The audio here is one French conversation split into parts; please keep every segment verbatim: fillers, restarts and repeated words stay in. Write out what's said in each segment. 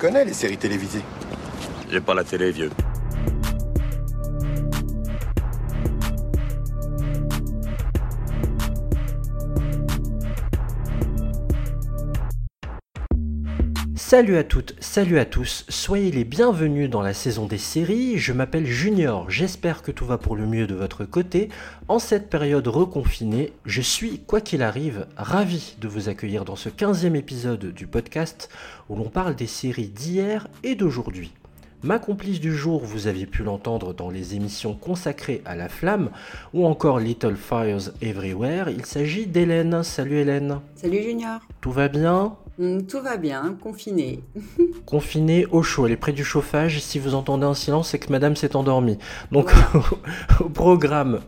reconnais, les séries télévisées. J'ai pas la télé, vieux. Salut à toutes, salut à tous, soyez les bienvenus dans la saison des séries, je m'appelle Junior, j'espère que tout va pour le mieux de votre côté. En cette période reconfinée, je suis, quoi qu'il arrive, ravi de vous accueillir dans ce quinzième épisode du podcast où l'on parle des séries d'hier et d'aujourd'hui. Ma complice du jour, vous aviez pu l'entendre dans les émissions consacrées à La Flamme ou encore Little Fires Everywhere, il s'agit d'Hélène. Salut Hélène. Salut Junior. Tout va bien ? Tout va bien, confinée. Confinée au chaud, elle est près du chauffage. Si vous entendez un silence, c'est que madame s'est endormie. Donc ouais. au, au programme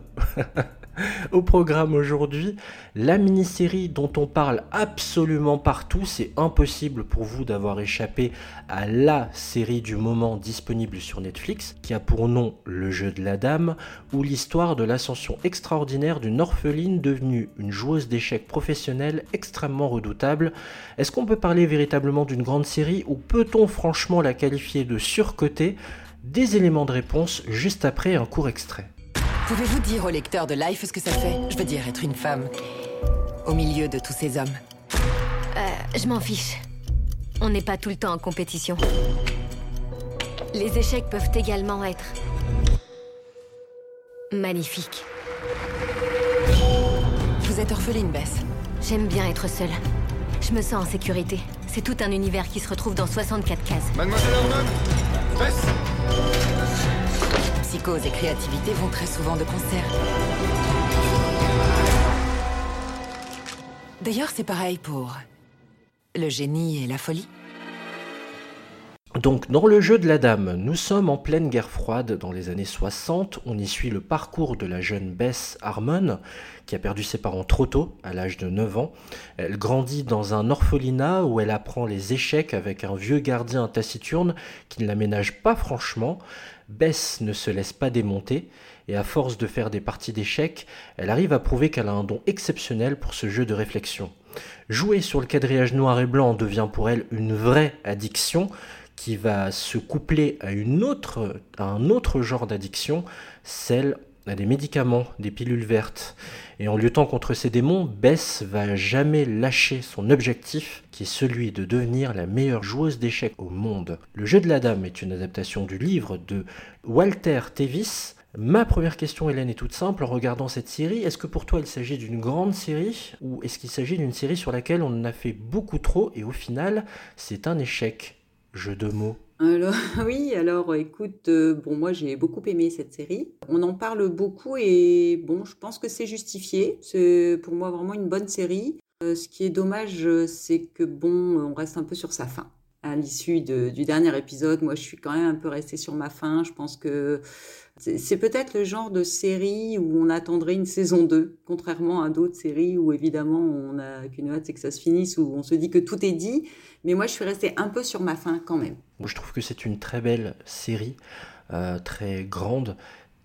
au programme aujourd'hui, la mini-série dont on parle absolument partout, c'est impossible pour vous d'avoir échappé à la série du moment disponible sur Netflix, qui a pour nom Le Jeu de la Dame, ou l'histoire de l'ascension extraordinaire d'une orpheline devenue une joueuse d'échecs professionnelle extrêmement redoutable. Est-ce qu'on peut parler véritablement d'une grande série ou peut-on franchement la qualifier de surcotée ? Des éléments de réponse juste après un court extrait. Pouvez-vous dire au lecteur de Life ce que ça fait ? Je veux dire, être une femme, au milieu de tous ces hommes. Euh, je m'en fiche. On n'est pas tout le temps en compétition. Les échecs peuvent également être... magnifiques. Vous êtes orpheline, Bess. J'aime bien être seule. Je me sens en sécurité. C'est tout un univers qui se retrouve dans soixante-quatre cases. Mademoiselle Harmon, Bess. Psychose et créativité vont très souvent de concert. D'ailleurs, c'est pareil pour le génie et la folie. Donc, dans Le Jeu de la Dame, nous sommes en pleine guerre froide dans les années soixante. On y suit le parcours de la jeune Beth Harmon, qui a perdu ses parents trop tôt, à l'âge de neuf ans. Elle grandit dans un orphelinat où elle apprend les échecs avec un vieux gardien taciturne qui ne la ménage pas franchement. Beth ne se laisse pas démonter et à force de faire des parties d'échecs, elle arrive à prouver qu'elle a un don exceptionnel pour ce jeu de réflexion. Jouer sur le quadrillage noir et blanc devient pour elle une vraie addiction qui va se coupler à, une autre, à un autre genre d'addiction, celle à des médicaments, des pilules vertes. Et en luttant contre ces démons, Beth va jamais lâcher son objectif, qui est celui de devenir la meilleure joueuse d'échecs au monde. Le Jeu de la Dame est une adaptation du livre de Walter Tevis. Ma première question, Hélène, est toute simple. En regardant cette série, est-ce que pour toi il s'agit d'une grande série ou est-ce qu'il s'agit d'une série sur laquelle on en a fait beaucoup trop et au final, c'est un échec ? Jeu de mots. Alors, oui, alors écoute, euh, bon, moi j'ai beaucoup aimé cette série. On en parle beaucoup et bon, je pense que c'est justifié. C'est pour moi vraiment une bonne série. Euh, ce qui est dommage, c'est que bon, on reste un peu sur sa fin. À l'issue de, du dernier épisode, moi je suis quand même un peu restée sur ma fin. Je pense que c'est, c'est peut-être le genre de série où on attendrait une saison deux, contrairement à d'autres séries où évidemment on n'a qu'une hâte, c'est que ça se finisse, où on se dit que tout est dit. Mais moi je suis restée un peu sur ma fin quand même. Je trouve que c'est une très belle série, euh, très grande,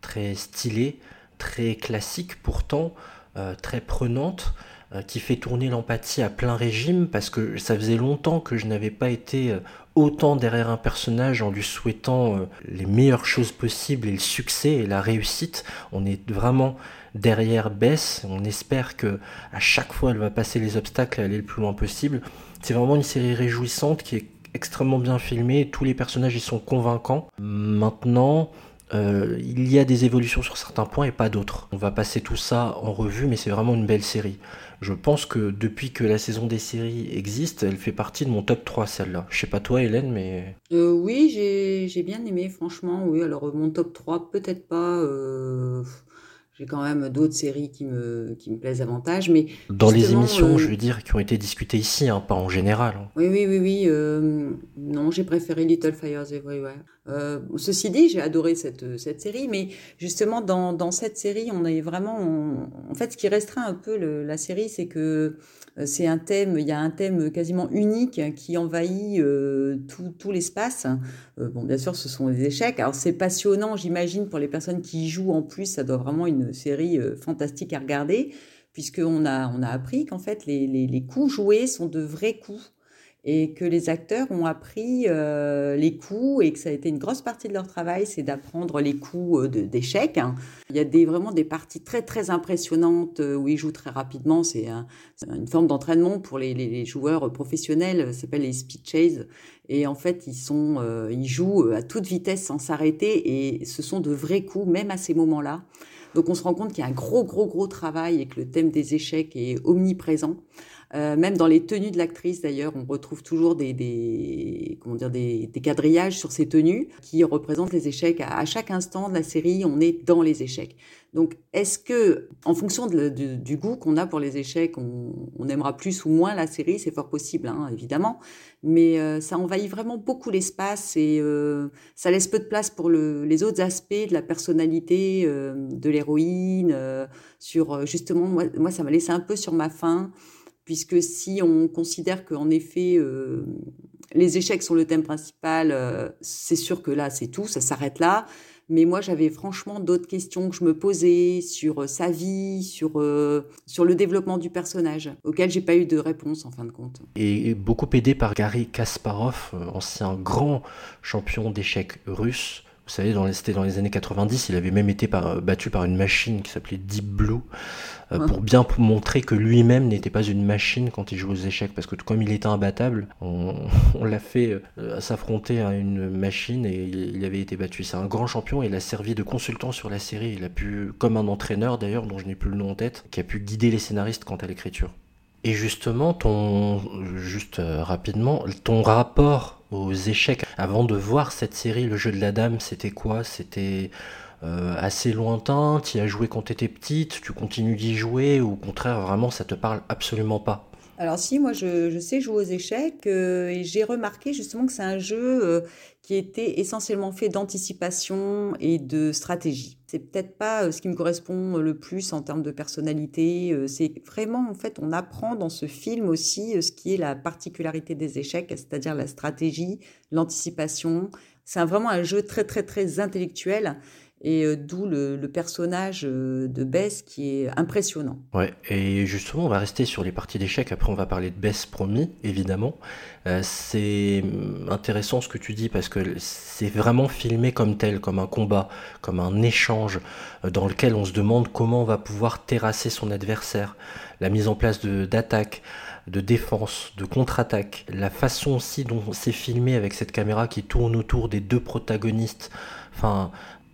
très stylée, très classique pourtant, euh, très prenante, euh, qui fait tourner l'empathie à plein régime parce que ça faisait longtemps que je n'avais pas été autant derrière un personnage en lui souhaitant euh, les meilleures choses possibles et le succès et la réussite. On est vraiment derrière Beth, on espère que à chaque fois elle va passer les obstacles et aller le plus loin possible. C'est vraiment une série réjouissante qui est extrêmement bien filmé, tous les personnages y sont convaincants. Maintenant, euh, il y a des évolutions sur certains points et pas d'autres. On va passer tout ça en revue, mais c'est vraiment une belle série. Je pense que depuis que la saison des séries existe, elle fait partie de mon top trois, celle-là. Je sais pas toi, Hélène, mais... Euh, oui, j'ai, j'ai bien aimé, franchement. Oui, alors mon top trois, peut-être pas... Euh... J'ai quand même d'autres séries qui me, qui me plaisent davantage. Mais dans les émissions, euh, je veux dire, qui ont été discutées ici, hein, pas en général. Oui, oui, oui. oui euh, non, j'ai préféré Little Fires Everywhere. Euh, ceci dit, j'ai adoré cette, cette série. Mais justement, dans, dans cette série, on est vraiment... On, en fait, ce qui restreint un peu le, la série, c'est que c'est un thème, il y a un thème quasiment unique qui envahit euh, tout, tout l'espace. Euh, bon, bien sûr, ce sont des échecs. Alors, c'est passionnant, j'imagine, pour les personnes qui y jouent. En plus, ça doit vraiment... une série euh, fantastique à regarder puisqu'on a, on a appris qu'en fait les, les, les coups joués sont de vrais coups et que les acteurs ont appris euh, les coups et que ça a été une grosse partie de leur travail, c'est d'apprendre les coups euh, de, d'échecs. Hein. Il y a des, vraiment des parties très, très impressionnantes euh, où ils jouent très rapidement. C'est, un, c'est une forme d'entraînement pour les, les, les joueurs professionnels, ça s'appelle les speed chase. Et en fait, ils, sont, euh, ils jouent à toute vitesse sans s'arrêter et ce sont de vrais coups, même à ces moments-là. Donc, on se rend compte qu'il y a un gros, gros, gros travail et que le thème des échecs est omniprésent. Euh, même dans les tenues de l'actrice, d'ailleurs, on retrouve toujours des, des, comment dire, des, des quadrillages sur ses tenues qui représentent les échecs. À, à chaque instant de la série, on est dans les échecs. Donc, est-ce que, en fonction de, de, du goût qu'on a pour les échecs, on, on aimera plus ou moins la série? C'est fort possible, hein, évidemment. Mais euh, ça envahit vraiment beaucoup l'espace et euh, ça laisse peu de place pour le, les autres aspects de la personnalité euh, de l'héroïne. Euh, sur justement, moi, moi, ça m'a laissé un peu sur ma faim, puisque si on considère qu'en effet euh, les échecs sont le thème principal, euh, c'est sûr que là, c'est tout, ça s'arrête là. Mais moi, j'avais franchement d'autres questions que je me posais sur sa vie, sur, euh, sur le développement du personnage, auquel j'ai pas eu de réponse en fin de compte. Et beaucoup aidé par Gary Kasparov, ancien grand champion d'échecs russe. Vous savez, dans les, c'était dans les années quatre-vingt-dix, il avait même été par, battu par une machine qui s'appelait Deep Blue, euh, ouais. pour bien montrer que lui-même n'était pas une machine quand il jouait aux échecs, parce que comme il était imbattable, on, on l'a fait euh, s'affronter à une machine et il, il avait été battu. C'est un grand champion, il a servi de consultant sur la série, il a pu, comme un entraîneur d'ailleurs, dont je n'ai plus le nom en tête, qui a pu guider les scénaristes quant à l'écriture. Et justement, ton, juste euh, rapidement, ton rapport aux échecs, avant de voir cette série, Le Jeu de la Dame, c'était quoi? C'était euh, assez lointain, t'y as joué quand t'étais petite, tu continues d'y jouer, ou au contraire, vraiment, ça te parle absolument pas? Alors si, moi je, je sais jouer aux échecs euh, et j'ai remarqué justement que c'est un jeu euh, qui était essentiellement fait d'anticipation et de stratégie. C'est peut-être pas euh, ce qui me correspond le plus en termes de personnalité. Euh, c'est vraiment, en fait, on apprend dans ce film aussi euh, ce qui est la particularité des échecs, c'est-à-dire la stratégie, l'anticipation. C'est un, vraiment un jeu très très très intellectuel. Et euh, d'où le, le personnage euh, de Bess qui est impressionnant. Ouais, et justement, on va rester sur les parties d'échecs. Après, on va parler de Bess, promis, évidemment. Euh, c'est intéressant ce que tu dis parce que c'est vraiment filmé comme tel, comme un combat, comme un échange euh, dans lequel on se demande comment on va pouvoir terrasser son adversaire. La mise en place de, d'attaques, de défense, de contre-attaque. La façon aussi dont c'est filmé avec cette caméra qui tourne autour des deux protagonistes. Enfin...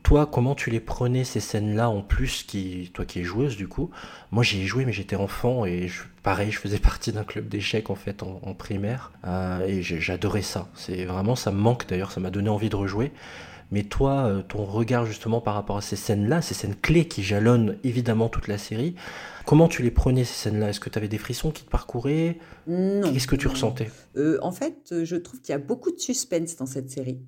Toi, comment tu les prenais, ces scènes-là, en plus, qui, toi qui es joueuse, du coup? Moi, j'y ai joué, mais j'étais enfant, et je, pareil, je faisais partie d'un club d'échecs, en fait, en, en primaire, euh, et j'adorais ça. C'est vraiment, ça me manque, d'ailleurs, ça m'a donné envie de rejouer. Mais toi, ton regard, justement, par rapport à ces scènes-là, ces scènes clés qui jalonnent, évidemment, toute la série, comment tu les prenais, ces scènes-là? Est-ce que tu avais des frissons qui te parcouraient? Non. Qu'est-ce que tu ressentais? euh, En fait, je trouve qu'il y a beaucoup de suspense dans cette série.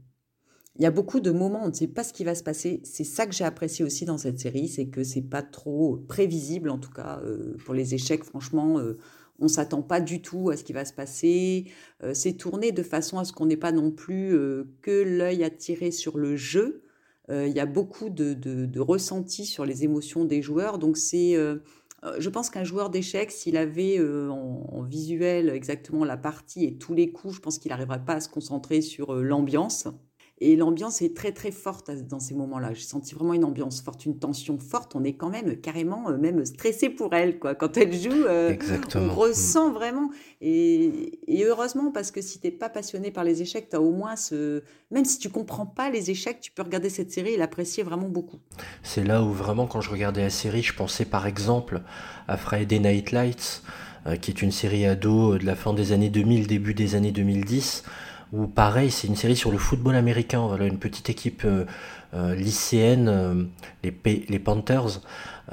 Il y a beaucoup de moments où on ne sait pas ce qui va se passer. C'est ça que j'ai apprécié aussi dans cette série, c'est que c'est pas trop prévisible, en tout cas euh, pour les échecs. Franchement, euh, on s'attend pas du tout à ce qui va se passer. Euh, c'est tourné de façon à ce qu'on n'ait pas non plus euh, que l'œil attiré sur le jeu. Euh, il y a beaucoup de, de, de ressentis sur les émotions des joueurs. Donc c'est, euh, je pense qu'un joueur d'échecs, s'il avait euh, en, en visuel exactement la partie et tous les coups, je pense qu'il n'arriverait pas à se concentrer sur euh, l'ambiance. Et l'ambiance est très, très forte dans ces moments-là. J'ai senti vraiment une ambiance forte, une tension forte. On est quand même carrément même stressé pour elle, quoi. Quand elle joue, euh, on ressent vraiment. Et, et heureusement, parce que si tu n'es pas passionné par les échecs, tu as au moins ce... Même si tu ne comprends pas les échecs, tu peux regarder cette série et l'apprécier vraiment beaucoup. C'est là où vraiment, quand je regardais la série, je pensais par exemple à Friday Night Lights, euh, qui est une série ado de la fin des années deux mille, début des années deux mille dix, ou pareil, c'est une série sur le football américain, voilà, une petite équipe euh, euh, lycéenne, euh, les, P- les Panthers,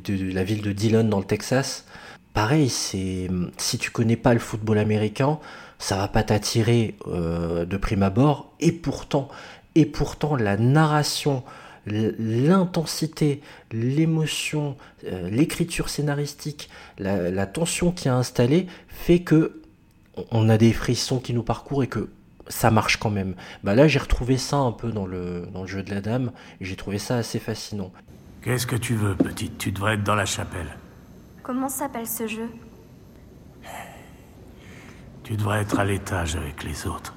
de, de la ville de Dillon dans le Texas. Pareil, c'est, si tu connais pas le football américain, ça va pas t'attirer euh, de prime abord, et pourtant, et pourtant la narration, l'intensité, l'émotion, euh, l'écriture scénaristique, la, la tension qui a installée fait que on a des frissons qui nous parcourent et que ça marche quand même. Bah là, j'ai retrouvé ça un peu dans le, dans le jeu de la dame, et j'ai trouvé ça assez fascinant. Qu'est-ce que tu veux, petite? Tu devrais être dans la chapelle. Comment s'appelle ce jeu? Tu dois être à l'étage avec les autres.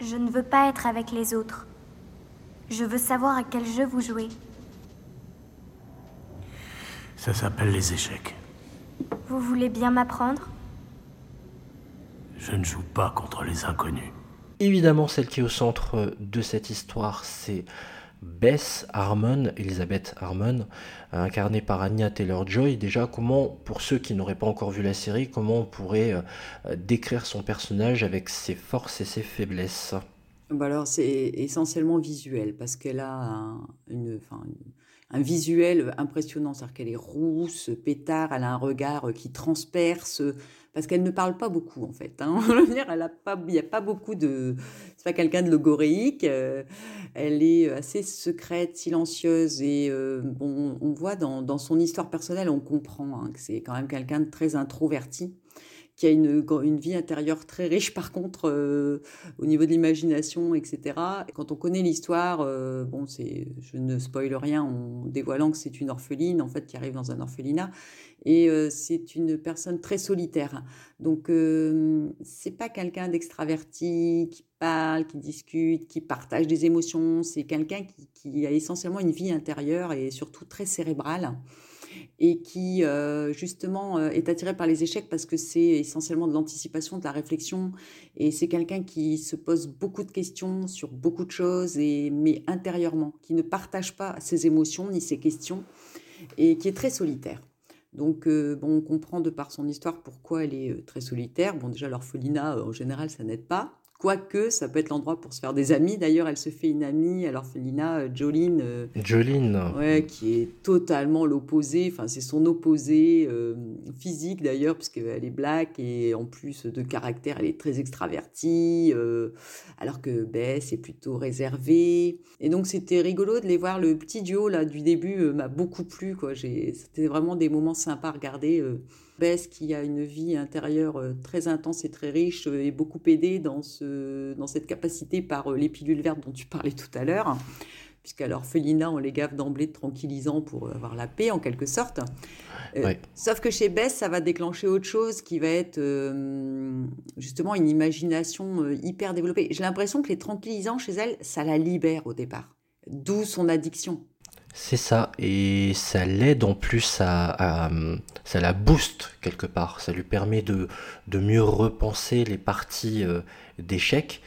Je ne veux pas être avec les autres. Je veux savoir à quel jeu vous jouez. Ça s'appelle les échecs. Vous voulez bien m'apprendre ? Je ne joue pas contre les inconnus. Évidemment, celle qui est au centre de cette histoire, c'est Beth Harmon, Elizabeth Harmon, incarnée par Anya Taylor-Joy. Déjà, comment, pour ceux qui n'auraient pas encore vu la série, comment on pourrait euh, décrire son personnage avec ses forces et ses faiblesses ? Bah alors, c'est essentiellement visuel, parce qu'elle a un, une, enfin, un visuel impressionnant, c'est-à-dire qu'elle est rousse, pétard, elle a un regard qui transperce, parce qu'elle ne parle pas beaucoup, en fait. Hein. Elle a pas, il n'y a pas beaucoup de... C'est pas quelqu'un de logoréique. Euh, elle est assez secrète, silencieuse, et euh, on, on voit dans, dans son histoire personnelle, on comprend hein, que c'est quand même quelqu'un de très introverti, qui a une, une vie intérieure très riche, par contre, euh, au niveau de l'imagination, et cetera. Quand on connaît l'histoire, euh, bon, c'est, je ne spoil rien en dévoilant que c'est une orpheline, en fait, qui arrive dans un orphelinat, et euh, c'est une personne très solitaire. Donc, euh, c'est pas quelqu'un d'extraverti, qui parle, qui discute, qui partage des émotions, c'est quelqu'un qui, qui a essentiellement une vie intérieure et surtout très cérébrale, et qui euh, justement euh, est attiré par les échecs parce que c'est essentiellement de l'anticipation, de la réflexion, et c'est quelqu'un qui se pose beaucoup de questions sur beaucoup de choses, et, mais intérieurement, qui ne partage pas ses émotions ni ses questions, et qui est très solitaire. Donc euh, bon, on comprend de par son histoire pourquoi elle est euh, très solitaire. Bon, déjà l'orphelinat, euh, en général, ça n'aide pas. Quoique, ça peut être l'endroit pour se faire des amis. D'ailleurs, elle se fait une amie à l'orphelinat, Jolene. Euh, Jolene. Ouais, qui est totalement l'opposé. Enfin, c'est son opposé euh, physique, d'ailleurs, puisqu'elle est black. Et en plus de caractère, elle est très extravertie. Euh, alors que Bess est plutôt réservée. Et donc, c'était rigolo de les voir. Le petit duo là, du début euh, m'a beaucoup plu. Quoi. J'ai... C'était vraiment des moments sympas à regarder. Euh... Bess, qui a une vie intérieure très intense et très riche, est beaucoup aidée dans, ce, dans cette capacité par les pilules vertes dont tu parlais tout à l'heure, puisqu'à l'orphelinat, on les gave d'emblée de tranquillisants pour avoir la paix, en quelque sorte. Euh, ouais. Sauf que chez Bess, ça va déclencher autre chose qui va être euh, justement une imagination hyper développée. J'ai l'impression que les tranquillisants, chez elle, ça la libère au départ, d'où son addiction. C'est ça, et ça l'aide en plus à, à, ça la booste quelque part, ça lui permet de, de mieux repenser les parties euh, d'échecs.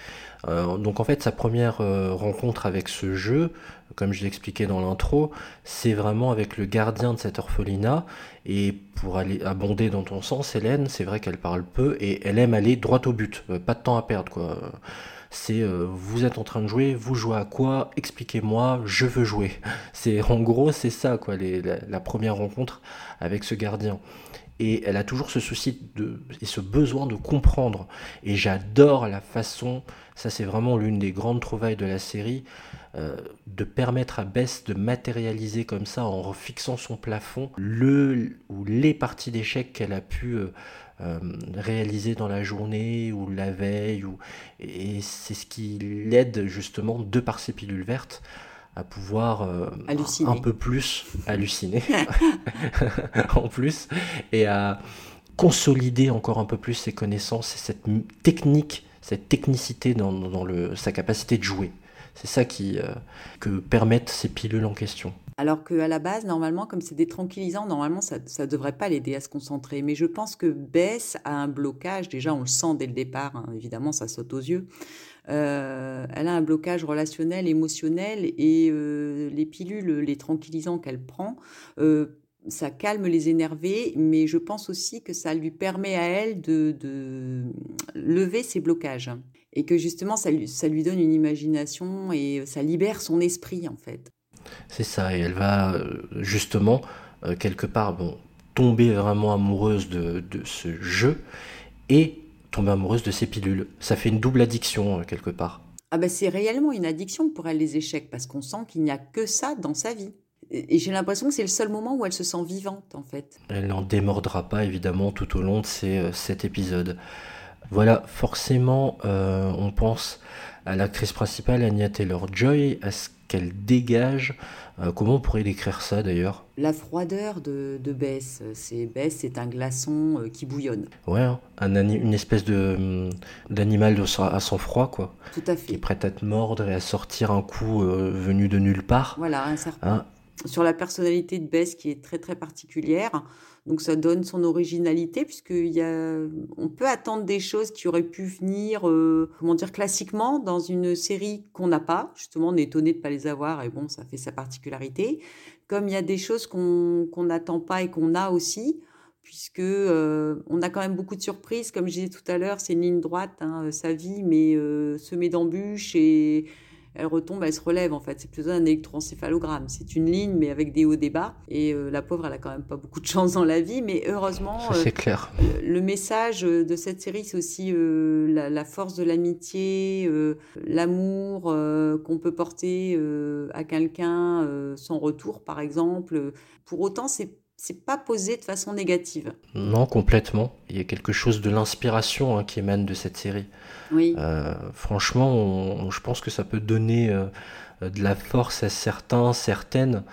Euh, donc en fait, sa première euh, rencontre avec ce jeu, comme je l'expliquais dans l'intro, c'est vraiment avec le gardien de cet orphelinat. Et pour aller abonder dans ton sens, Hélène, c'est vrai qu'elle parle peu, et elle aime aller droit au but, euh, pas de temps à perdre quoi. C'est euh, vous êtes en train de jouer, vous jouez à quoi ? Expliquez-moi, je veux jouer. C'est en gros c'est ça quoi, les, la, la première rencontre avec ce gardien. Et elle a toujours ce souci de, et ce besoin de comprendre. Et j'adore la façon, ça c'est vraiment l'une des grandes trouvailles de la série, euh, de permettre à Bess de matérialiser comme ça, en fixant son plafond, le ou les parties d'échecs qu'elle a pu euh, euh, réaliser dans la journée ou la veille. Ou, et c'est ce qui l'aide justement, de par ses pilules vertes, à pouvoir euh, un peu plus halluciner en plus, et à consolider encore un peu plus ses connaissances et cette technique, cette technicité dans, dans le, sa capacité de jouer. C'est ça qui, euh, que permettent ces pilules en question. Alors qu'à la base, normalement, comme c'est des tranquillisants, normalement, ça ne devrait pas l'aider à se concentrer. Mais je pense que Bess a un blocage, déjà on le sent dès le départ, hein, évidemment ça saute aux yeux. Euh, elle a un blocage relationnel, émotionnel, et euh, les pilules, les tranquillisants qu'elle prend, euh, ça calme les énervés, mais je pense aussi que ça lui permet à elle de, de lever ses blocages, et que justement ça lui, ça lui donne une imagination et ça libère son esprit en fait. C'est ça, et elle va justement euh, quelque part bon, tomber vraiment amoureuse de, de ce jeu et tomber amoureuse de ses pilules. Ça fait une double addiction, euh, quelque part. Ah ben, c'est réellement une addiction pour elle, les échecs, parce qu'on sent qu'il n'y a que ça dans sa vie. Et, et j'ai l'impression que c'est le seul moment où elle se sent vivante, en fait. Elle n'en démordra pas, évidemment, tout au long de ces, euh, cet épisode. Voilà, forcément, euh, on pense à l'actrice principale, Anya Taylor-Joy, à ce qu'elle dégage. Euh, comment on pourrait décrire ça d'ailleurs ? La froideur de, de Bess. C'est, Bess, c'est un glaçon euh, qui bouillonne. Ouais, hein, un, une espèce de, d'animal de, à sang froid, quoi. Tout à fait. Qui est prête à te mordre et à sortir un coup euh, venu de nulle part. Voilà, un serpent. Hein ? Sur la personnalité de Bess qui est très très particulière. Donc ça donne son originalité puisqu'il y a, on peut attendre des choses qui auraient pu venir, euh, comment dire, classiquement dans une série qu'on n'a pas. Justement, on est étonné de ne pas les avoir et bon, ça fait sa particularité. Comme il y a des choses qu'on qu'on n'attend pas et qu'on a aussi, puisque euh, on a quand même beaucoup de surprises. Comme je disais tout à l'heure, c'est une ligne droite, hein, sa vie, mais euh, semée d'embûches et... Elle retombe, elle se relève en fait. C'est plutôt un électroencéphalogramme. C'est une ligne, mais avec des hauts, des bas. Et euh, la pauvre, elle a quand même pas beaucoup de chance dans la vie. Mais heureusement, ça, c'est euh, clair. Le, le message de cette série, c'est aussi euh, la, la force de l'amitié, euh, l'amour euh, qu'on peut porter euh, à quelqu'un euh, sans retour, par exemple. Pour autant, c'est C'est pas posé de façon négative. Non, complètement. Il y a quelque chose de l'inspiration hein, qui émane de cette série. Oui. Euh, franchement, on, on, je pense que ça peut donner euh, de la force à certains, certaines.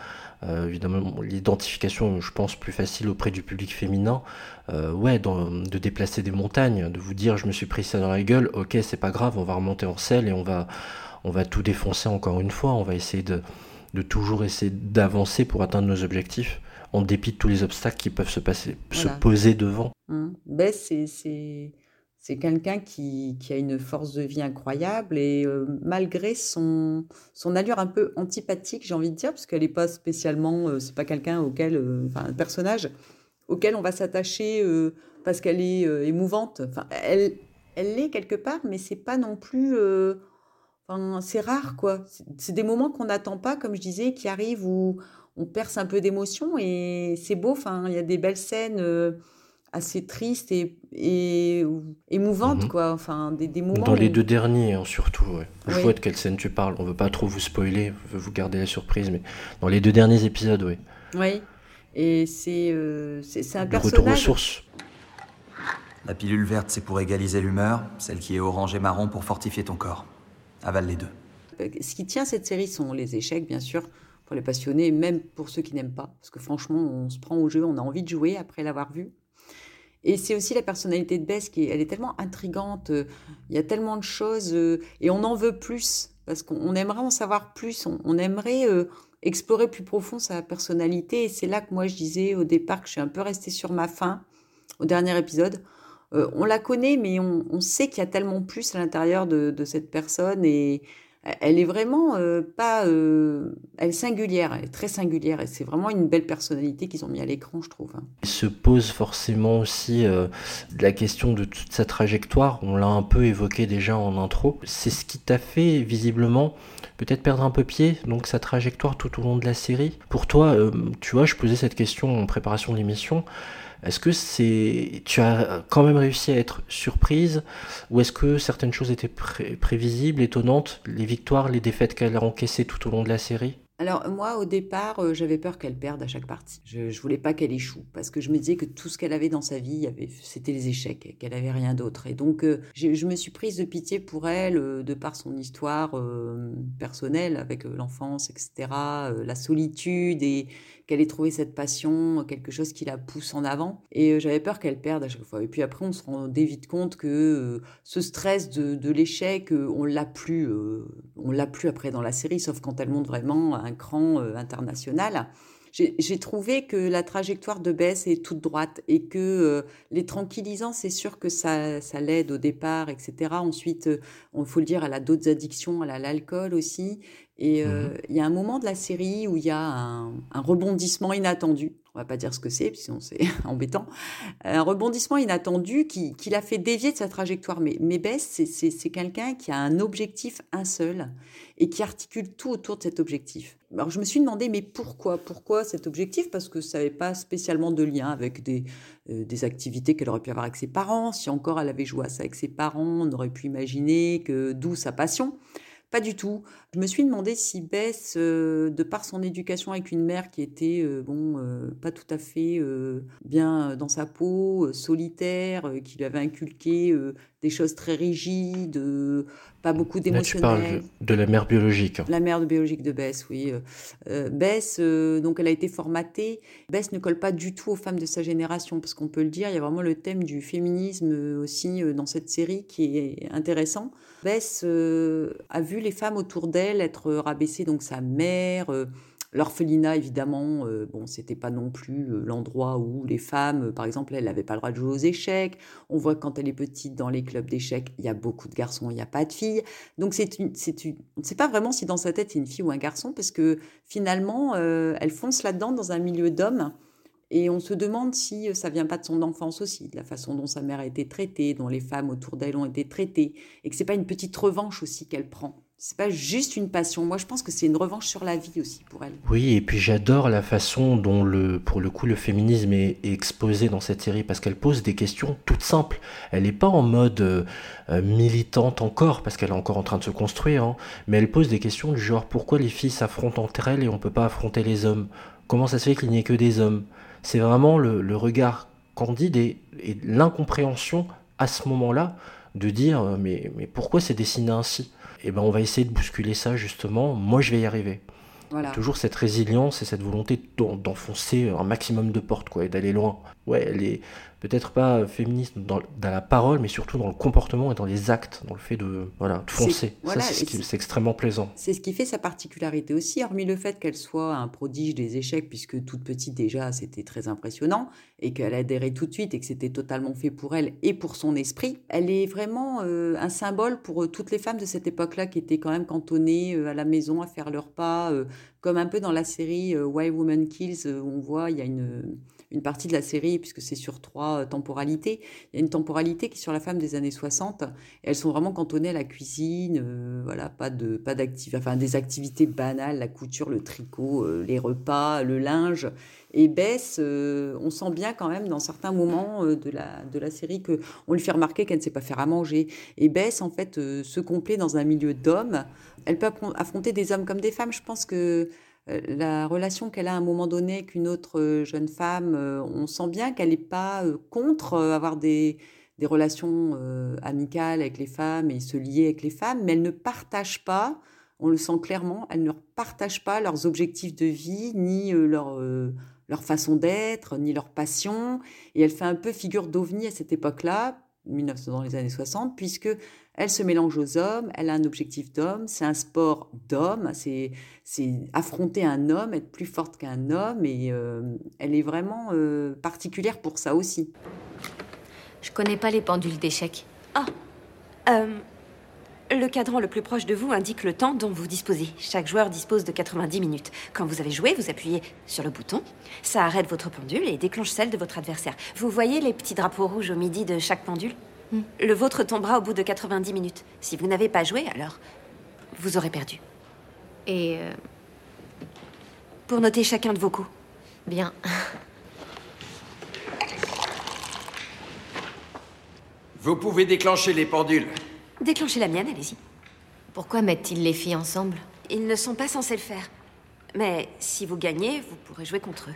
Euh, évidemment, l'identification, je pense, plus facile auprès du public féminin. Euh, ouais, dans, de déplacer des montagnes, de vous dire, je me suis pris ça dans la gueule. Ok, c'est pas grave, on va remonter en selle et on va, on va tout défoncer encore une fois. On va essayer de, de toujours essayer d'avancer pour atteindre nos objectifs. En dépit de tous les obstacles qui peuvent se, passer, voilà. se poser devant. Mmh. Bess, c'est, c'est, c'est quelqu'un qui, qui a une force de vie incroyable et euh, malgré son, son allure un peu antipathique, j'ai envie de dire, parce qu'elle n'est pas spécialement, euh, c'est pas quelqu'un auquel, euh, enfin un personnage auquel on va s'attacher euh, parce qu'elle est euh, émouvante. Enfin, elle, elle l'est quelque part, mais c'est pas non plus, euh, enfin, c'est rare quoi. C'est, c'est des moments qu'on n'attend pas, comme je disais, qui arrivent où on perce un peu d'émotion et c'est beau. Enfin, il y a des belles scènes euh, assez tristes et, et émouvantes, mmh. quoi. Enfin, des, des moments. Dans les où... deux derniers, hein, surtout. Ouais. Je oui. vois de quelle scène tu parles. On ne veut pas trop vous spoiler, on veut vous garder la surprise, mais dans les deux derniers épisodes, oui. Oui. Et c'est euh, c'est, c'est un le personnage. Retour aux sources. La pilule verte, c'est pour égaliser l'humeur. Celle qui est orange et marron pour fortifier ton corps. Avale les deux. Ce qui tient cette série sont les échecs, bien sûr. Pour les passionnés, même pour ceux qui n'aiment pas. Parce que franchement, on se prend au jeu, on a envie de jouer après l'avoir vu. Et c'est aussi la personnalité de Bess, qui est, elle est tellement intrigante, euh, il y a tellement de choses, euh, et on en veut plus, parce qu'on aimerait en savoir plus, on, on aimerait euh, explorer plus profond sa personnalité. Et c'est là que moi, je disais au départ que je suis un peu restée sur ma faim, au dernier épisode. Euh, on la connaît, mais on, on sait qu'il y a tellement plus à l'intérieur de, de cette personne, et... Elle est vraiment euh, pas... Euh, elle est singulière, elle est très singulière. Et c'est vraiment une belle personnalité qu'ils ont mis à l'écran, je trouve. Il se pose forcément aussi euh, la question de toute sa trajectoire. On l'a un peu évoqué déjà en intro. C'est ce qui t'a fait, visiblement, peut-être perdre un peu pied, donc sa trajectoire tout au long de la série. Pour toi, euh, tu vois, je posais cette question en préparation de l'émission. Est-ce que c'est, tu as quand même réussi à être surprise ou est-ce que certaines choses étaient pré- prévisibles, étonnantes, les victoires, les défaites qu'elle a encaissées tout au long de la série ? Alors moi, au départ, euh, j'avais peur qu'elle perde à chaque partie. Je ne voulais pas qu'elle échoue parce que je me disais que tout ce qu'elle avait dans sa vie, avait, c'était les échecs et qu'elle n'avait rien d'autre. Et donc, euh, j'ai, je me suis prise de pitié pour elle euh, de par son histoire euh, personnelle avec euh, l'enfance, et cetera, euh, la solitude et qu'elle ait trouvé cette passion, quelque chose qui la pousse en avant. Et euh, j'avais peur qu'elle perde à chaque fois. Et puis après, on se rendait vite compte que euh, ce stress de, de l'échec, euh, on l'a plus, euh, on l'a plus après dans la série, sauf quand elle monte vraiment... un cran euh, international. J'ai, j'ai trouvé que la trajectoire de Bess est toute droite et que euh, les tranquillisants, c'est sûr que ça, ça l'aide au départ, et cetera. Ensuite, il euh, faut le dire, elle a d'autres addictions, elle a l'alcool aussi. Et euh, il mmh. y a un moment de la série où il y a un, un rebondissement inattendu. On ne va pas dire ce que c'est, sinon c'est embêtant. Un rebondissement inattendu qui, qui l'a fait dévier de sa trajectoire. Mais, mais Bess, c'est, c'est, c'est quelqu'un qui a un objectif, un seul, et qui articule tout autour de cet objectif. Alors je me suis demandé, mais pourquoi ? Pourquoi cet objectif ? Parce que ça n'avait pas spécialement de lien avec des, euh, des activités qu'elle aurait pu avoir avec ses parents. Si encore elle avait joué à ça avec ses parents, on aurait pu imaginer que d'où sa passion. Pas du tout. Je me suis demandé si Bess, euh, de par son éducation avec une mère qui était euh, bon, euh, pas tout à fait euh, bien dans sa peau, euh, solitaire, euh, qui lui avait inculqué euh, des choses très rigides, pas beaucoup d'émotionnel. Là, tu parles de la mère biologique. La mère biologique de Bess, oui. Euh, Bess, euh, donc elle a été formatée. Bess ne colle pas du tout aux femmes de sa génération, parce qu'on peut le dire, il y a vraiment le thème du féminisme aussi dans cette série qui est intéressant. Bess euh, a vu les femmes autour d'elle être rabaissées, donc sa mère... Euh, L'orphelinat, évidemment, euh, bon, c'était pas non plus euh, l'endroit où les femmes, euh, par exemple, elles n'avaient pas le droit de jouer aux échecs. On voit que quand elle est petite, dans les clubs d'échecs, il y a beaucoup de garçons, il n'y a pas de filles. Donc, c'est une, c'est une... on ne sait pas vraiment si dans sa tête, c'est une fille ou un garçon, parce que finalement, euh, elle fonce là-dedans dans un milieu d'hommes. Et on se demande si ça ne vient pas de son enfance aussi, de la façon dont sa mère a été traitée, dont les femmes autour d'elle ont été traitées, et que ce n'est pas une petite revanche aussi qu'elle prend. C'est pas juste une passion. Moi, je pense que c'est une revanche sur la vie aussi pour elle. Oui, et puis j'adore la façon dont, le, pour le coup, le féminisme est, est exposé dans cette série, parce qu'elle pose des questions toutes simples. Elle n'est pas en mode euh, militante encore, parce qu'elle est encore en train de se construire, hein, mais elle pose des questions du genre « Pourquoi les filles s'affrontent entre elles et on ne peut pas affronter les hommes ? Comment ça se fait qu'il n'y ait que des hommes ?» C'est vraiment le, le regard candide et, et l'incompréhension à ce moment-là de dire « Mais, mais pourquoi c'est dessiné ainsi ?» Eh ben, on va essayer de bousculer ça, justement. Moi, je vais y arriver. Voilà. Toujours cette résilience et cette volonté d'en, d'enfoncer un maximum de portes, quoi, et d'aller loin. Ouais, elle est peut-être pas féministe dans, dans la parole, mais surtout dans le comportement et dans les actes, dans le fait de, voilà, de foncer. C'est, voilà, ça, c'est, ce qui, c'est, c'est extrêmement plaisant. C'est ce qui fait sa particularité aussi, hormis le fait qu'elle soit un prodige des échecs, puisque toute petite, déjà, c'était très impressionnant, et qu'elle adhérait tout de suite, et que c'était totalement fait pour elle et pour son esprit. Elle est vraiment euh, un symbole pour toutes les femmes de cette époque-là, qui étaient quand même cantonnées euh, à la maison, à faire leur pas, euh, comme un peu dans la série euh, Why Woman Kills, euh, où on voit, il y a une... une partie de la série, puisque c'est sur trois temporalités. Il y a une temporalité qui est sur la femme des années soixante. Elles sont vraiment cantonnées à la cuisine, euh, voilà, pas, de, pas d'activ... enfin, des activités banales, la couture, le tricot, euh, les repas, le linge. Et Bess, euh, on sent bien quand même dans certains moments euh, de, la, de la série qu'on lui fait remarquer qu'elle ne sait pas faire à manger. Et Bess, en fait, euh, se complaît dans un milieu d'hommes. Elle peut affronter des hommes comme des femmes. Je pense que la relation qu'elle a à un moment donné avec une autre jeune femme, on sent bien qu'elle n'est pas contre avoir des, des relations amicales avec les femmes et se lier avec les femmes, mais elle ne partage pas, on le sent clairement, elle ne partage pas leurs objectifs de vie, ni leur, leur façon d'être, ni leur passion. Et elle fait un peu figure d'ovni à cette époque-là, dans les années soixante, puisque elle se mélange aux hommes, elle a un objectif d'homme, c'est un sport d'homme, c'est, c'est affronter un homme, être plus forte qu'un homme, et euh, elle est vraiment euh, particulière pour ça aussi. Je connais pas les pendules d'échecs. Ah, euh, le cadran le plus proche de vous indique le temps dont vous disposez. Chaque joueur dispose de quatre-vingt-dix minutes. Quand vous avez joué, vous appuyez sur le bouton, ça arrête votre pendule et déclenche celle de votre adversaire. Vous voyez les petits drapeaux rouges au midi de chaque pendule ? Le vôtre tombera au bout de quatre-vingt-dix minutes. Si vous n'avez pas joué, alors vous aurez perdu. Et... Euh... Pour noter chacun de vos coups. Bien. Vous pouvez déclencher les pendules. Déclenchez la mienne, allez-y. Pourquoi mettent-ils les filles ensemble ? Ils ne sont pas censés le faire. Mais si vous gagnez, vous pourrez jouer contre eux.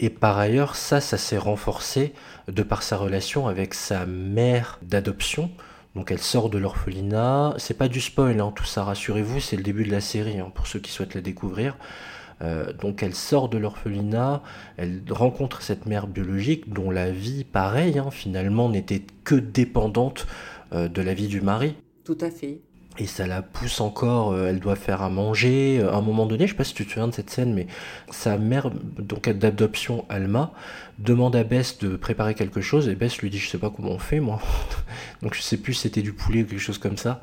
Et par ailleurs, ça, ça s'est renforcé de par sa relation avec sa mère d'adoption. Donc elle sort de l'orphelinat. C'est pas du spoil, hein, tout ça, rassurez-vous, c'est le début de la série, hein, pour ceux qui souhaitent la découvrir. Euh, donc elle sort de l'orphelinat, elle rencontre cette mère biologique dont la vie, pareil, hein, finalement, n'était que dépendante euh, de la vie du mari. Tout à fait. Et ça la pousse encore, elle doit faire à manger. À un moment donné, je ne sais pas si tu te souviens de cette scène, mais sa mère, donc d'adoption, Alma, demande à Bess de préparer quelque chose, et Bess lui dit « je sais pas comment on fait, moi ». Donc je ne sais plus si c'était du poulet ou quelque chose comme ça.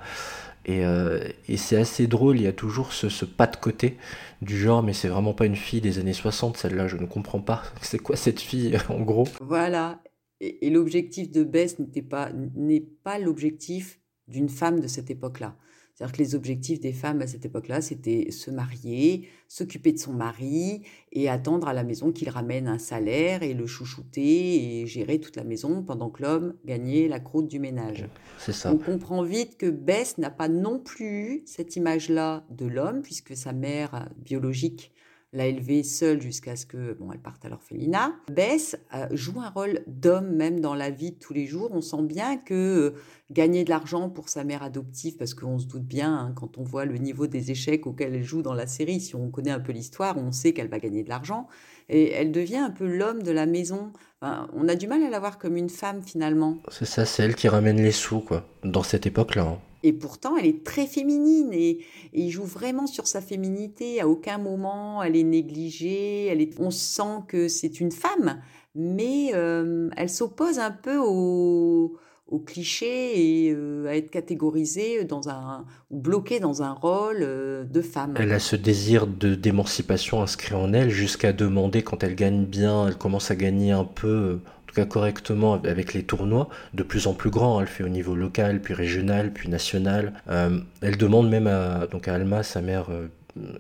Et, euh, et c'est assez drôle, il y a toujours ce, ce pas de côté du genre, mais c'est vraiment pas une fille des années soixante, celle-là, je ne comprends pas. C'est quoi cette fille, en gros ? Voilà, et, et l'objectif de Bess n'était pas, n'est pas l'objectif d'une femme de cette époque-là. C'est-à-dire que les objectifs des femmes à cette époque-là, c'était se marier, s'occuper de son mari et attendre à la maison qu'il ramène un salaire et le chouchouter et gérer toute la maison pendant que l'homme gagnait la croûte du ménage. C'est ça. On comprend vite que Bess n'a pas non plus eu cette image-là de l'homme, puisque sa mère biologique l'a élevée seule jusqu'à ce que, bon, elle parte à l'orphelinat. Bess euh, joue un rôle d'homme même dans la vie de tous les jours. On sent bien que euh, gagner de l'argent pour sa mère adoptive, parce qu'on se doute bien, hein, quand on voit le niveau des échecs auxquels elle joue dans la série, si on connaît un peu l'histoire, on sait qu'elle va gagner de l'argent. Et elle devient un peu l'homme de la maison. Enfin, on a du mal à la voir comme une femme, finalement. C'est ça, c'est elle qui ramène les sous, quoi, dans cette époque-là. Hein. Et pourtant, elle est très féminine et, et il joue vraiment sur sa féminité. À aucun moment, elle est négligée. Elle est... On sent que c'est une femme, mais euh, elle s'oppose un peu au... aux clichés et euh, à être catégorisée dans un, ou bloquée dans un rôle euh, de femme. Elle a ce désir de, d'émancipation inscrit en elle jusqu'à demander, quand elle gagne bien, elle commence à gagner un peu, en tout cas correctement avec les tournois, de plus en plus grands. Elle fait au niveau local, puis régional, puis national. Euh, elle demande même à, donc à Alma, sa mère euh,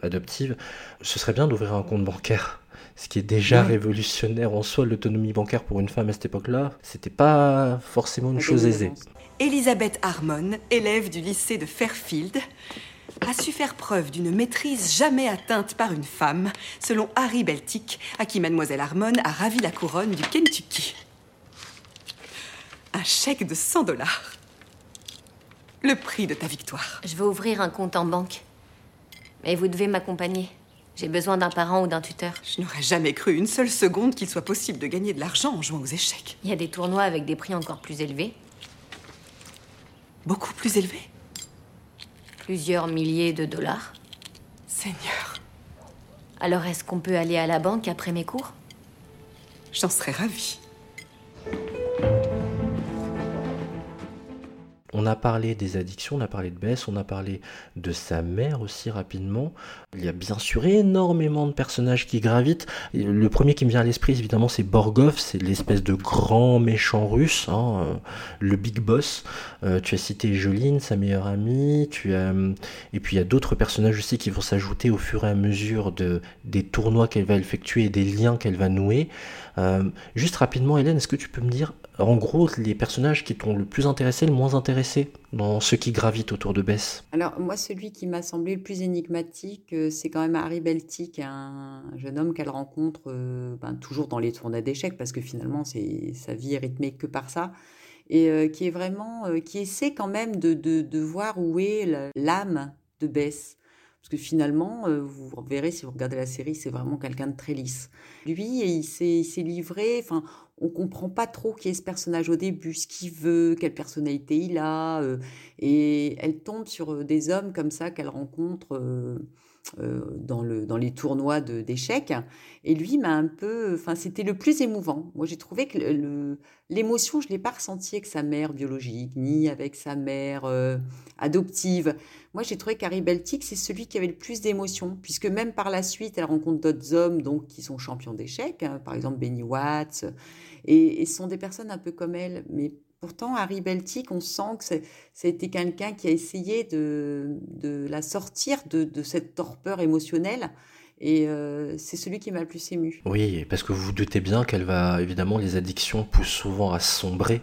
adoptive, ce serait bien d'ouvrir un compte bancaire. Ce qui est déjà ouais. révolutionnaire en soi, l'autonomie bancaire pour une femme à cette époque-là, c'était pas forcément une chose aisée. Elisabeth Harmon, élève du lycée de Fairfield, a su faire preuve d'une maîtrise jamais atteinte par une femme, selon Harry Beltic, à qui Mademoiselle Harmon a ravi la couronne du Kentucky. Un chèque de cent dollars. Le prix de ta victoire. Je veux ouvrir un compte en banque. Mais vous devez m'accompagner. J'ai besoin d'un parent ou d'un tuteur. Je n'aurais jamais cru une seule seconde qu'il soit possible de gagner de l'argent en jouant aux échecs. Il y a des tournois avec des prix encore plus élevés. Beaucoup plus élevés ? Plusieurs milliers de dollars. Seigneur. Alors est-ce qu'on peut aller à la banque après mes cours ? J'en serais ravie. On a parlé des addictions, on a parlé de Bess, on a parlé de sa mère aussi rapidement. Il y a bien sûr énormément de personnages qui gravitent. Le premier qui me vient à l'esprit, évidemment, c'est Borgov, c'est l'espèce de grand méchant russe, hein, le big boss. Euh, tu as cité Joline, sa meilleure amie, tu as... et puis il y a d'autres personnages aussi qui vont s'ajouter au fur et à mesure de... des tournois qu'elle va effectuer et des liens qu'elle va nouer. Euh, juste rapidement, Hélène, est-ce que tu peux me dire, en gros, les personnages qui t'ont le plus intéressé, le moins intéressé dans ceux qui gravitent autour de Bess? Alors, moi, celui qui m'a semblé le plus énigmatique, euh, c'est quand même Harry Beltic, un jeune homme qu'elle rencontre euh, ben, toujours dans les tournois d'échecs, parce que finalement, c'est, sa vie est rythmée que par ça, et euh, qui est vraiment, euh, qui essaie quand même de, de, de voir où est l'âme de Bess. Parce que finalement, euh, vous verrez si vous regardez la série, c'est vraiment quelqu'un de très lisse. Lui, il s'est, il s'est livré, enfin, on ne comprend pas trop qui est ce personnage au début, ce qu'il veut, quelle personnalité il a. Euh, et elle tombe sur des hommes comme ça qu'elle rencontre euh, euh, dans, le, dans les tournois de, d'échecs. Et lui m'a un peu... Enfin, c'était le plus émouvant. Moi, j'ai trouvé que le, le, l'émotion, je ne l'ai pas ressentie avec sa mère biologique, ni avec sa mère euh, adoptive. Moi, j'ai trouvé qu'Harry Beltic, c'est celui qui avait le plus d'émotions, puisque même par la suite, elle rencontre d'autres hommes donc, qui sont champions d'échecs, hein, par exemple Benny Watts, et, et ce sont des personnes un peu comme elle. Mais pourtant, Harry Beltic, on sent que c'est, c'était quelqu'un qui a essayé de, de la sortir de, de cette torpeur émotionnelle. Et euh, c'est celui qui m'a le plus ému. Oui, parce que vous vous doutez bien qu'elle va... Évidemment, les addictions poussent souvent à sombrer.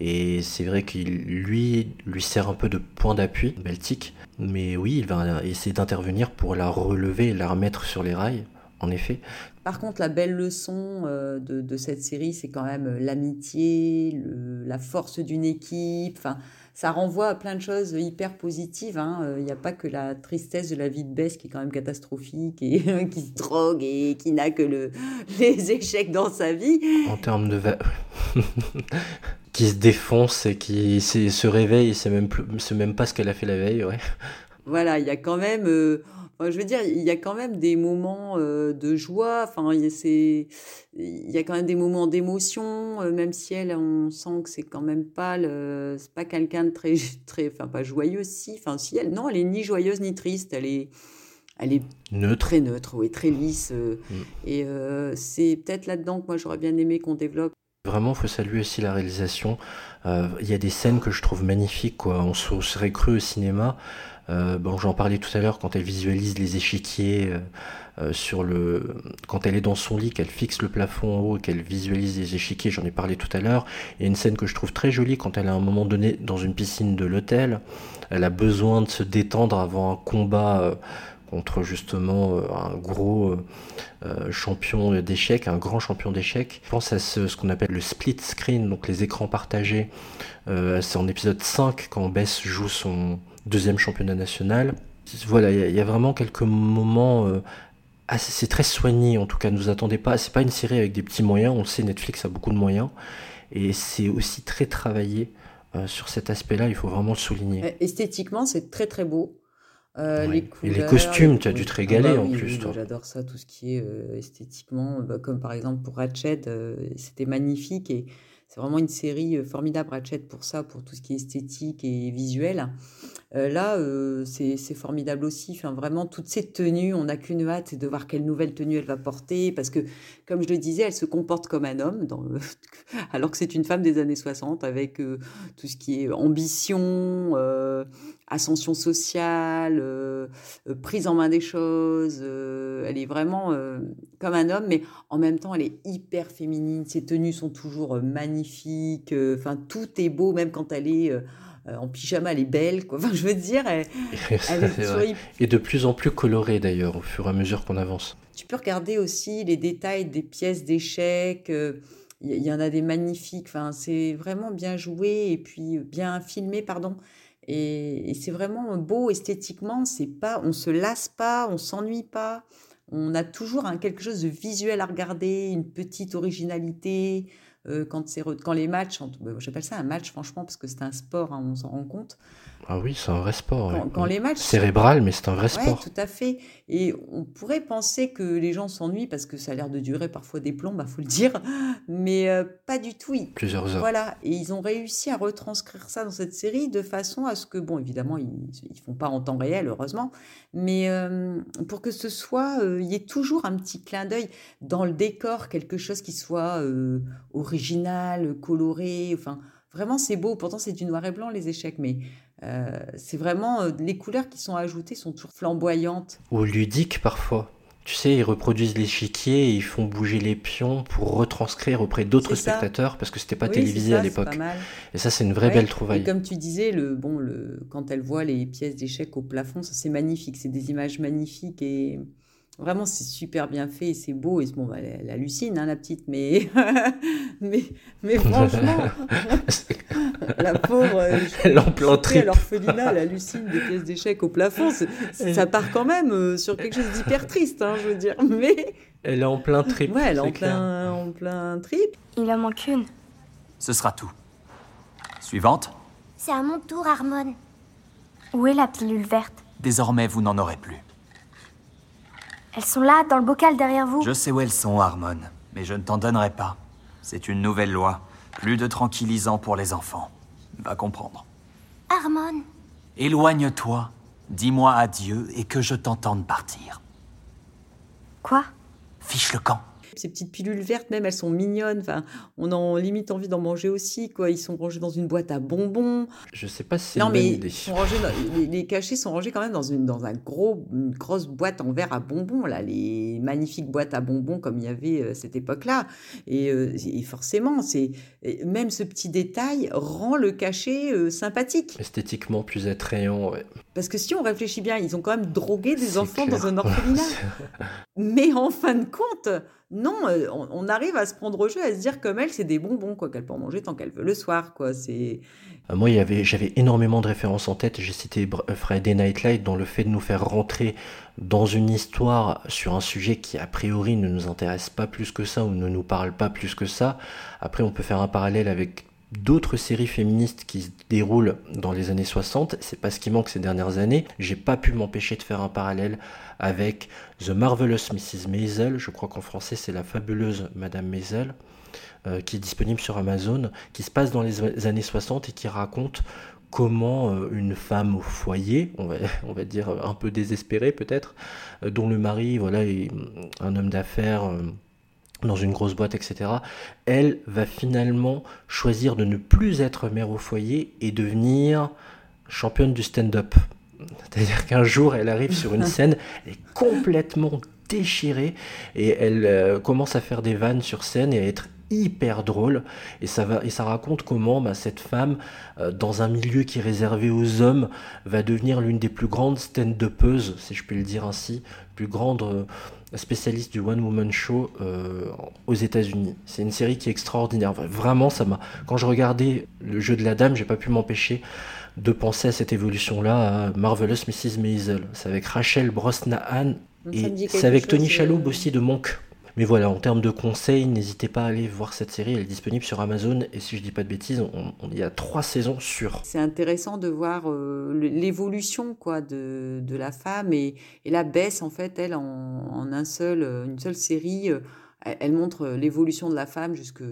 Et c'est vrai qu'il lui, lui sert un peu de point d'appui, Beltic. Mais oui, il va essayer d'intervenir pour la relever et la remettre sur les rails, en effet. Par contre, la belle leçon euh, de, de cette série, c'est quand même l'amitié, le, la force d'une équipe. Enfin, ça renvoie à plein de choses hyper positives. Hein. Il n'y a pas que la tristesse de la vie de Bess qui est quand même catastrophique et qui se drogue et qui n'a que le, les échecs dans sa vie. En termes de... Va... qui se défonce et qui se réveille et c'est même plus, c'est même pas ce qu'elle a fait la veille, ouais. Voilà, il y a quand même, euh, je veux dire, il y a quand même des moments euh, de joie. Enfin, il y a quand même des moments d'émotion, euh, même si elle, on sent que c'est quand même pas le, c'est pas quelqu'un de très, très, enfin pas joyeux si, enfin si elle, non, elle est ni joyeuse ni triste, elle est. Elle est neutre. Très neutre, oui, très lisse. Euh, mmh. Et euh, c'est peut-être là-dedans que moi j'aurais bien aimé qu'on développe. Vraiment, il faut saluer aussi la réalisation. Euh, il y a des scènes que je trouve magnifiques, quoi. On se serait cru au cinéma. Euh, bon, j'en parlais tout à l'heure quand elle visualise les échiquiers euh, euh, sur le, quand elle est dans son lit, qu'elle fixe le plafond en haut, qu'elle visualise les échiquiers. J'en ai parlé tout à l'heure. Il y a une scène que je trouve très jolie quand elle, à un moment donné, dans une piscine de l'hôtel, elle a besoin de se détendre avant un combat. Euh, contre justement un gros euh, champion d'échecs, un grand champion d'échecs. Je pense à ce, ce qu'on appelle le split screen, donc les écrans partagés. Euh, c'est en épisode cinq quand Bess joue son deuxième championnat national. Voilà, il y, y a vraiment quelques moments... Euh, Ah, c'est très soigné en tout cas, ne vous attendez pas, c'est pas une série avec des petits moyens, on le sait, Netflix a beaucoup de moyens, et c'est aussi très travaillé euh, sur cet aspect-là, il faut vraiment le souligner. Esthétiquement, c'est très très beau. Euh, oui. Les couleurs, et les costumes, tu as dû te régaler ah bah, en oui, plus. Oui, toi. J'adore ça, tout ce qui est euh, esthétiquement, bah, comme par exemple pour Ratched, euh, c'était magnifique, et c'est vraiment une série formidable, Ratched, pour ça, pour tout ce qui est esthétique et visuel. Euh, là, euh, c'est, c'est formidable aussi. Enfin, vraiment, toutes ces tenues, on n'a qu'une hâte de voir quelle nouvelle tenue elle va porter. Parce que, comme je le disais, elle se comporte comme un homme, dans le... alors que c'est une femme des années soixante, avec euh, tout ce qui est ambition, euh, ascension sociale, euh, prise en main des choses. Euh, elle est vraiment euh, comme un homme, mais en même temps, elle est hyper féminine. Ses tenues sont toujours magnifiques. Enfin, euh, tout est beau, même quand elle est... Euh, en pyjama, elle est belle, quoi. Enfin, je veux dire, elle, elle est soyez... et de plus en plus colorée d'ailleurs au fur et à mesure qu'on avance. Tu peux regarder aussi les détails des pièces d'échecs, il y en a des magnifiques, enfin, c'est vraiment bien joué et puis bien filmé, pardon. Et, et c'est vraiment beau esthétiquement, c'est pas, on se lasse pas, on s'ennuie pas, on a toujours hein, quelque chose de visuel à regarder, une petite originalité. Quand, c'est, quand les matchs, j'appelle ça un match franchement parce que c'est un sport, hein, on s'en rend compte. Ah oui, c'est un vrai sport. Quand, oui. quand les matchs, cérébral, mais c'est un vrai ouais, sport. Oui, tout à fait. Et on pourrait penser que les gens s'ennuient parce que ça a l'air de durer parfois des plombes, bah, faut le dire, mais euh, pas du tout. Ils, Plusieurs heures. Voilà, et ils ont réussi à retranscrire ça dans cette série de façon à ce que, bon, évidemment, ils ne font pas en temps réel, heureusement, mais euh, pour que ce soit, il euh, y ait toujours un petit clin d'œil dans le décor, quelque chose qui soit euh, original, coloré, enfin, vraiment, c'est beau. Pourtant, c'est du noir et blanc, les échecs, mais euh, c'est vraiment... Euh, les couleurs qui sont ajoutées sont toujours flamboyantes. Ou ludiques, parfois. Tu sais, ils reproduisent l'échiquier et ils font bouger les pions pour retranscrire auprès d'autres spectateurs, parce que c'était pas oui, télévisé ça, à l'époque. C'est pas mal. Et ça, c'est une vraie ouais, belle trouvaille. Et comme tu disais, le, bon, le, quand elle voit les pièces d'échecs au plafond, ça, c'est magnifique. C'est des images magnifiques et... Vraiment, c'est super bien fait et c'est beau. Et bon, elle, elle hallucine, hein, la petite, mais, mais, mais franchement, la pauvre, euh, elle en planterait. À l'orphelinat, elle hallucine des pièces d'échecs au plafond. C'est, c'est, ça part quand même euh, sur quelque chose d'hyper triste, hein, je veux dire. Mais... Elle est en plein trip. Ouais, elle est en plein, en plein trip. Il en manque une. Ce sera tout. Suivante. C'est à mon tour, Harmon. Où est la pilule verte ? Désormais, vous n'en aurez plus. Elles sont là, dans le bocal derrière vous. Je sais où elles sont, Harmon, mais je ne t'en donnerai pas. C'est une nouvelle loi. Plus de tranquillisants pour les enfants. Va comprendre. Harmon. Éloigne-toi, dis-moi adieu et que je t'entende partir. Quoi ? Fiche le camp. Ces petites pilules vertes, même, elles sont mignonnes. Enfin, on a limite envie d'en manger aussi, quoi. Ils sont rangés dans une boîte à bonbons. Je sais pas si c'est non, une bonne idée. Sont rangés dans, les, les cachets sont rangés quand même dans, une, dans un gros, une grosse boîte en verre à bonbons, là. Les magnifiques boîtes à bonbons comme il y avait à euh, cette époque-là. Et, euh, et forcément, c'est, même ce petit détail rend le cachet euh, sympathique. Esthétiquement plus attrayant, ouais. Parce que si on réfléchit bien, ils ont quand même drogué des c'est enfants clair. Dans un orphelinat. Mais en fin de compte... Non, on arrive à se prendre au jeu, à se dire comme elle, c'est des bonbons, quoi, qu'elle peut en manger tant qu'elle veut le soir, quoi, c'est... Moi, il y avait, j'avais énormément de références en tête, j'ai cité Friday Night Lights dans le fait de nous faire rentrer dans une histoire sur un sujet qui, a priori, ne nous intéresse pas plus que ça ou ne nous parle pas plus que ça. Après, on peut faire un parallèle avec d'autres séries féministes qui se déroulent dans les années soixante, c'est pas ce qui manque ces dernières années. J'ai pas pu m'empêcher de faire un parallèle avec The Marvelous Mrs Maisel, je crois qu'en français c'est La Fabuleuse Madame Maisel, euh, qui est disponible sur Amazon, qui se passe dans les années soixante et qui raconte comment euh, une femme au foyer, on va, on va dire un peu désespérée peut-être, euh, dont le mari voilà, est un homme d'affaires... Euh, dans une grosse boîte, et cetera, elle va finalement choisir de ne plus être mère au foyer et devenir championne du stand-up. C'est-à-dire qu'un jour, elle arrive sur une scène, elle est complètement déchirée et elle euh, commence à faire des vannes sur scène et à être hyper drôle, et ça va et ça raconte comment bah, cette femme euh, dans un milieu qui est réservé aux hommes va devenir l'une des plus grandes stand-upeuses, si je peux le dire ainsi, plus grande euh, spécialiste du one woman show euh, aux États-Unis. C'est une série qui est extraordinaire. Enfin, vraiment, ça m'a. Quand je regardais Le Jeu de la Dame, j'ai pas pu m'empêcher de penser à cette évolution-là, à Marvelous Mrs Maisel. C'est avec Rachel Brosnahan et c'est avec Tony Shalhoub aussi de Monk. Mais voilà, en termes de conseils, n'hésitez pas à aller voir cette série, elle est disponible sur Amazon, et si je dis pas de bêtises, on, on y a trois saisons sûres. C'est intéressant de voir euh, l'évolution quoi, de, de la femme, et, et la baisse, en fait, elle, en, en un seul, une seule série, elle montre l'évolution de la femme jusqu'à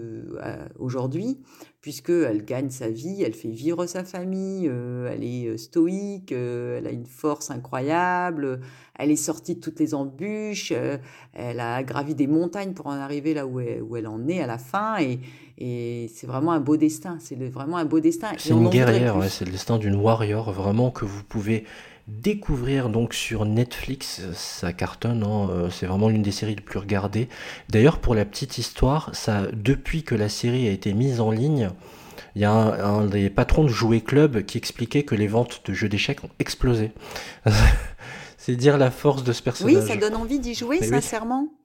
aujourd'hui, puisqu'elle gagne sa vie, elle fait vivre sa famille, euh, elle est stoïque, euh, elle a une force incroyable, elle est sortie de toutes les embûches, euh, elle a gravi des montagnes pour en arriver là où elle, où elle en est à la fin, et, et c'est vraiment un beau destin, c'est le, vraiment un beau destin. C'est une guerrière, ouais, c'est le destin d'une warrior, vraiment, que vous pouvez découvrir donc sur Netflix. Ça cartonne, hein, c'est vraiment l'une des séries les plus regardées. D'ailleurs, pour la petite histoire, ça, depuis que la série a été mise en ligne, il y a un, un des patrons de Jouets Club qui expliquait que les ventes de jeux d'échecs ont explosé. C'est dire la force de ce personnage. Oui, ça donne envie d'y jouer, mais sincèrement. Oui.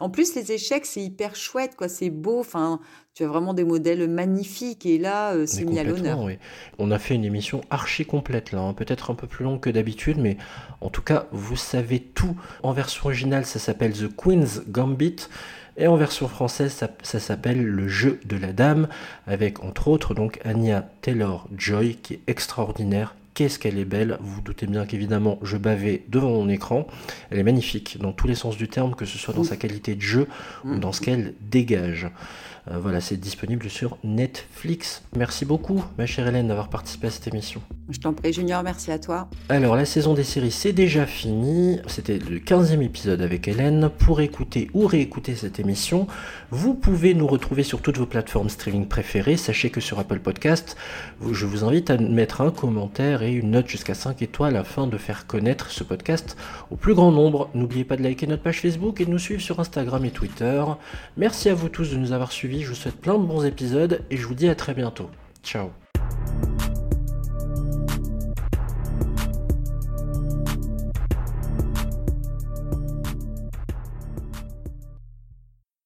En plus, les échecs, c'est hyper chouette, quoi. C'est beau. Enfin, tu as vraiment des modèles magnifiques. Et là, euh, c'est mis à l'honneur. Oui. On a fait une émission archi complète, là, hein. Peut-être un peu plus longue que d'habitude, mais en tout cas, vous savez tout. En version originale, ça s'appelle The Queen's Gambit. Et en version française, ça, ça s'appelle Le Jeu de la Dame, avec entre autres donc Anya Taylor-Joy, qui est extraordinaire. Qu'est-ce qu'elle est belle, vous vous doutez bien qu'évidemment je bavais devant mon écran, elle est magnifique dans tous les sens du terme, que ce soit dans sa qualité de jeu ou dans ce qu'elle dégage. Euh, voilà, c'est disponible sur Netflix. Merci beaucoup ma chère Hélène d'avoir participé à cette émission. Je t'en prie Junior, merci à toi. Alors la saison des séries c'est déjà fini, c'était le quinzième épisode avec Hélène. Pour écouter ou réécouter cette émission, vous pouvez nous retrouver sur toutes vos plateformes streaming préférées. Sachez que sur Apple Podcast, je vous invite à mettre un commentaire et une note jusqu'à cinq étoiles afin de faire connaître ce podcast au plus grand nombre. N'oubliez pas de liker notre page Facebook et de nous suivre sur Instagram et Twitter. Merci à vous tous de nous avoir suivis, je vous souhaite plein de bons épisodes et je vous dis à très bientôt. Ciao.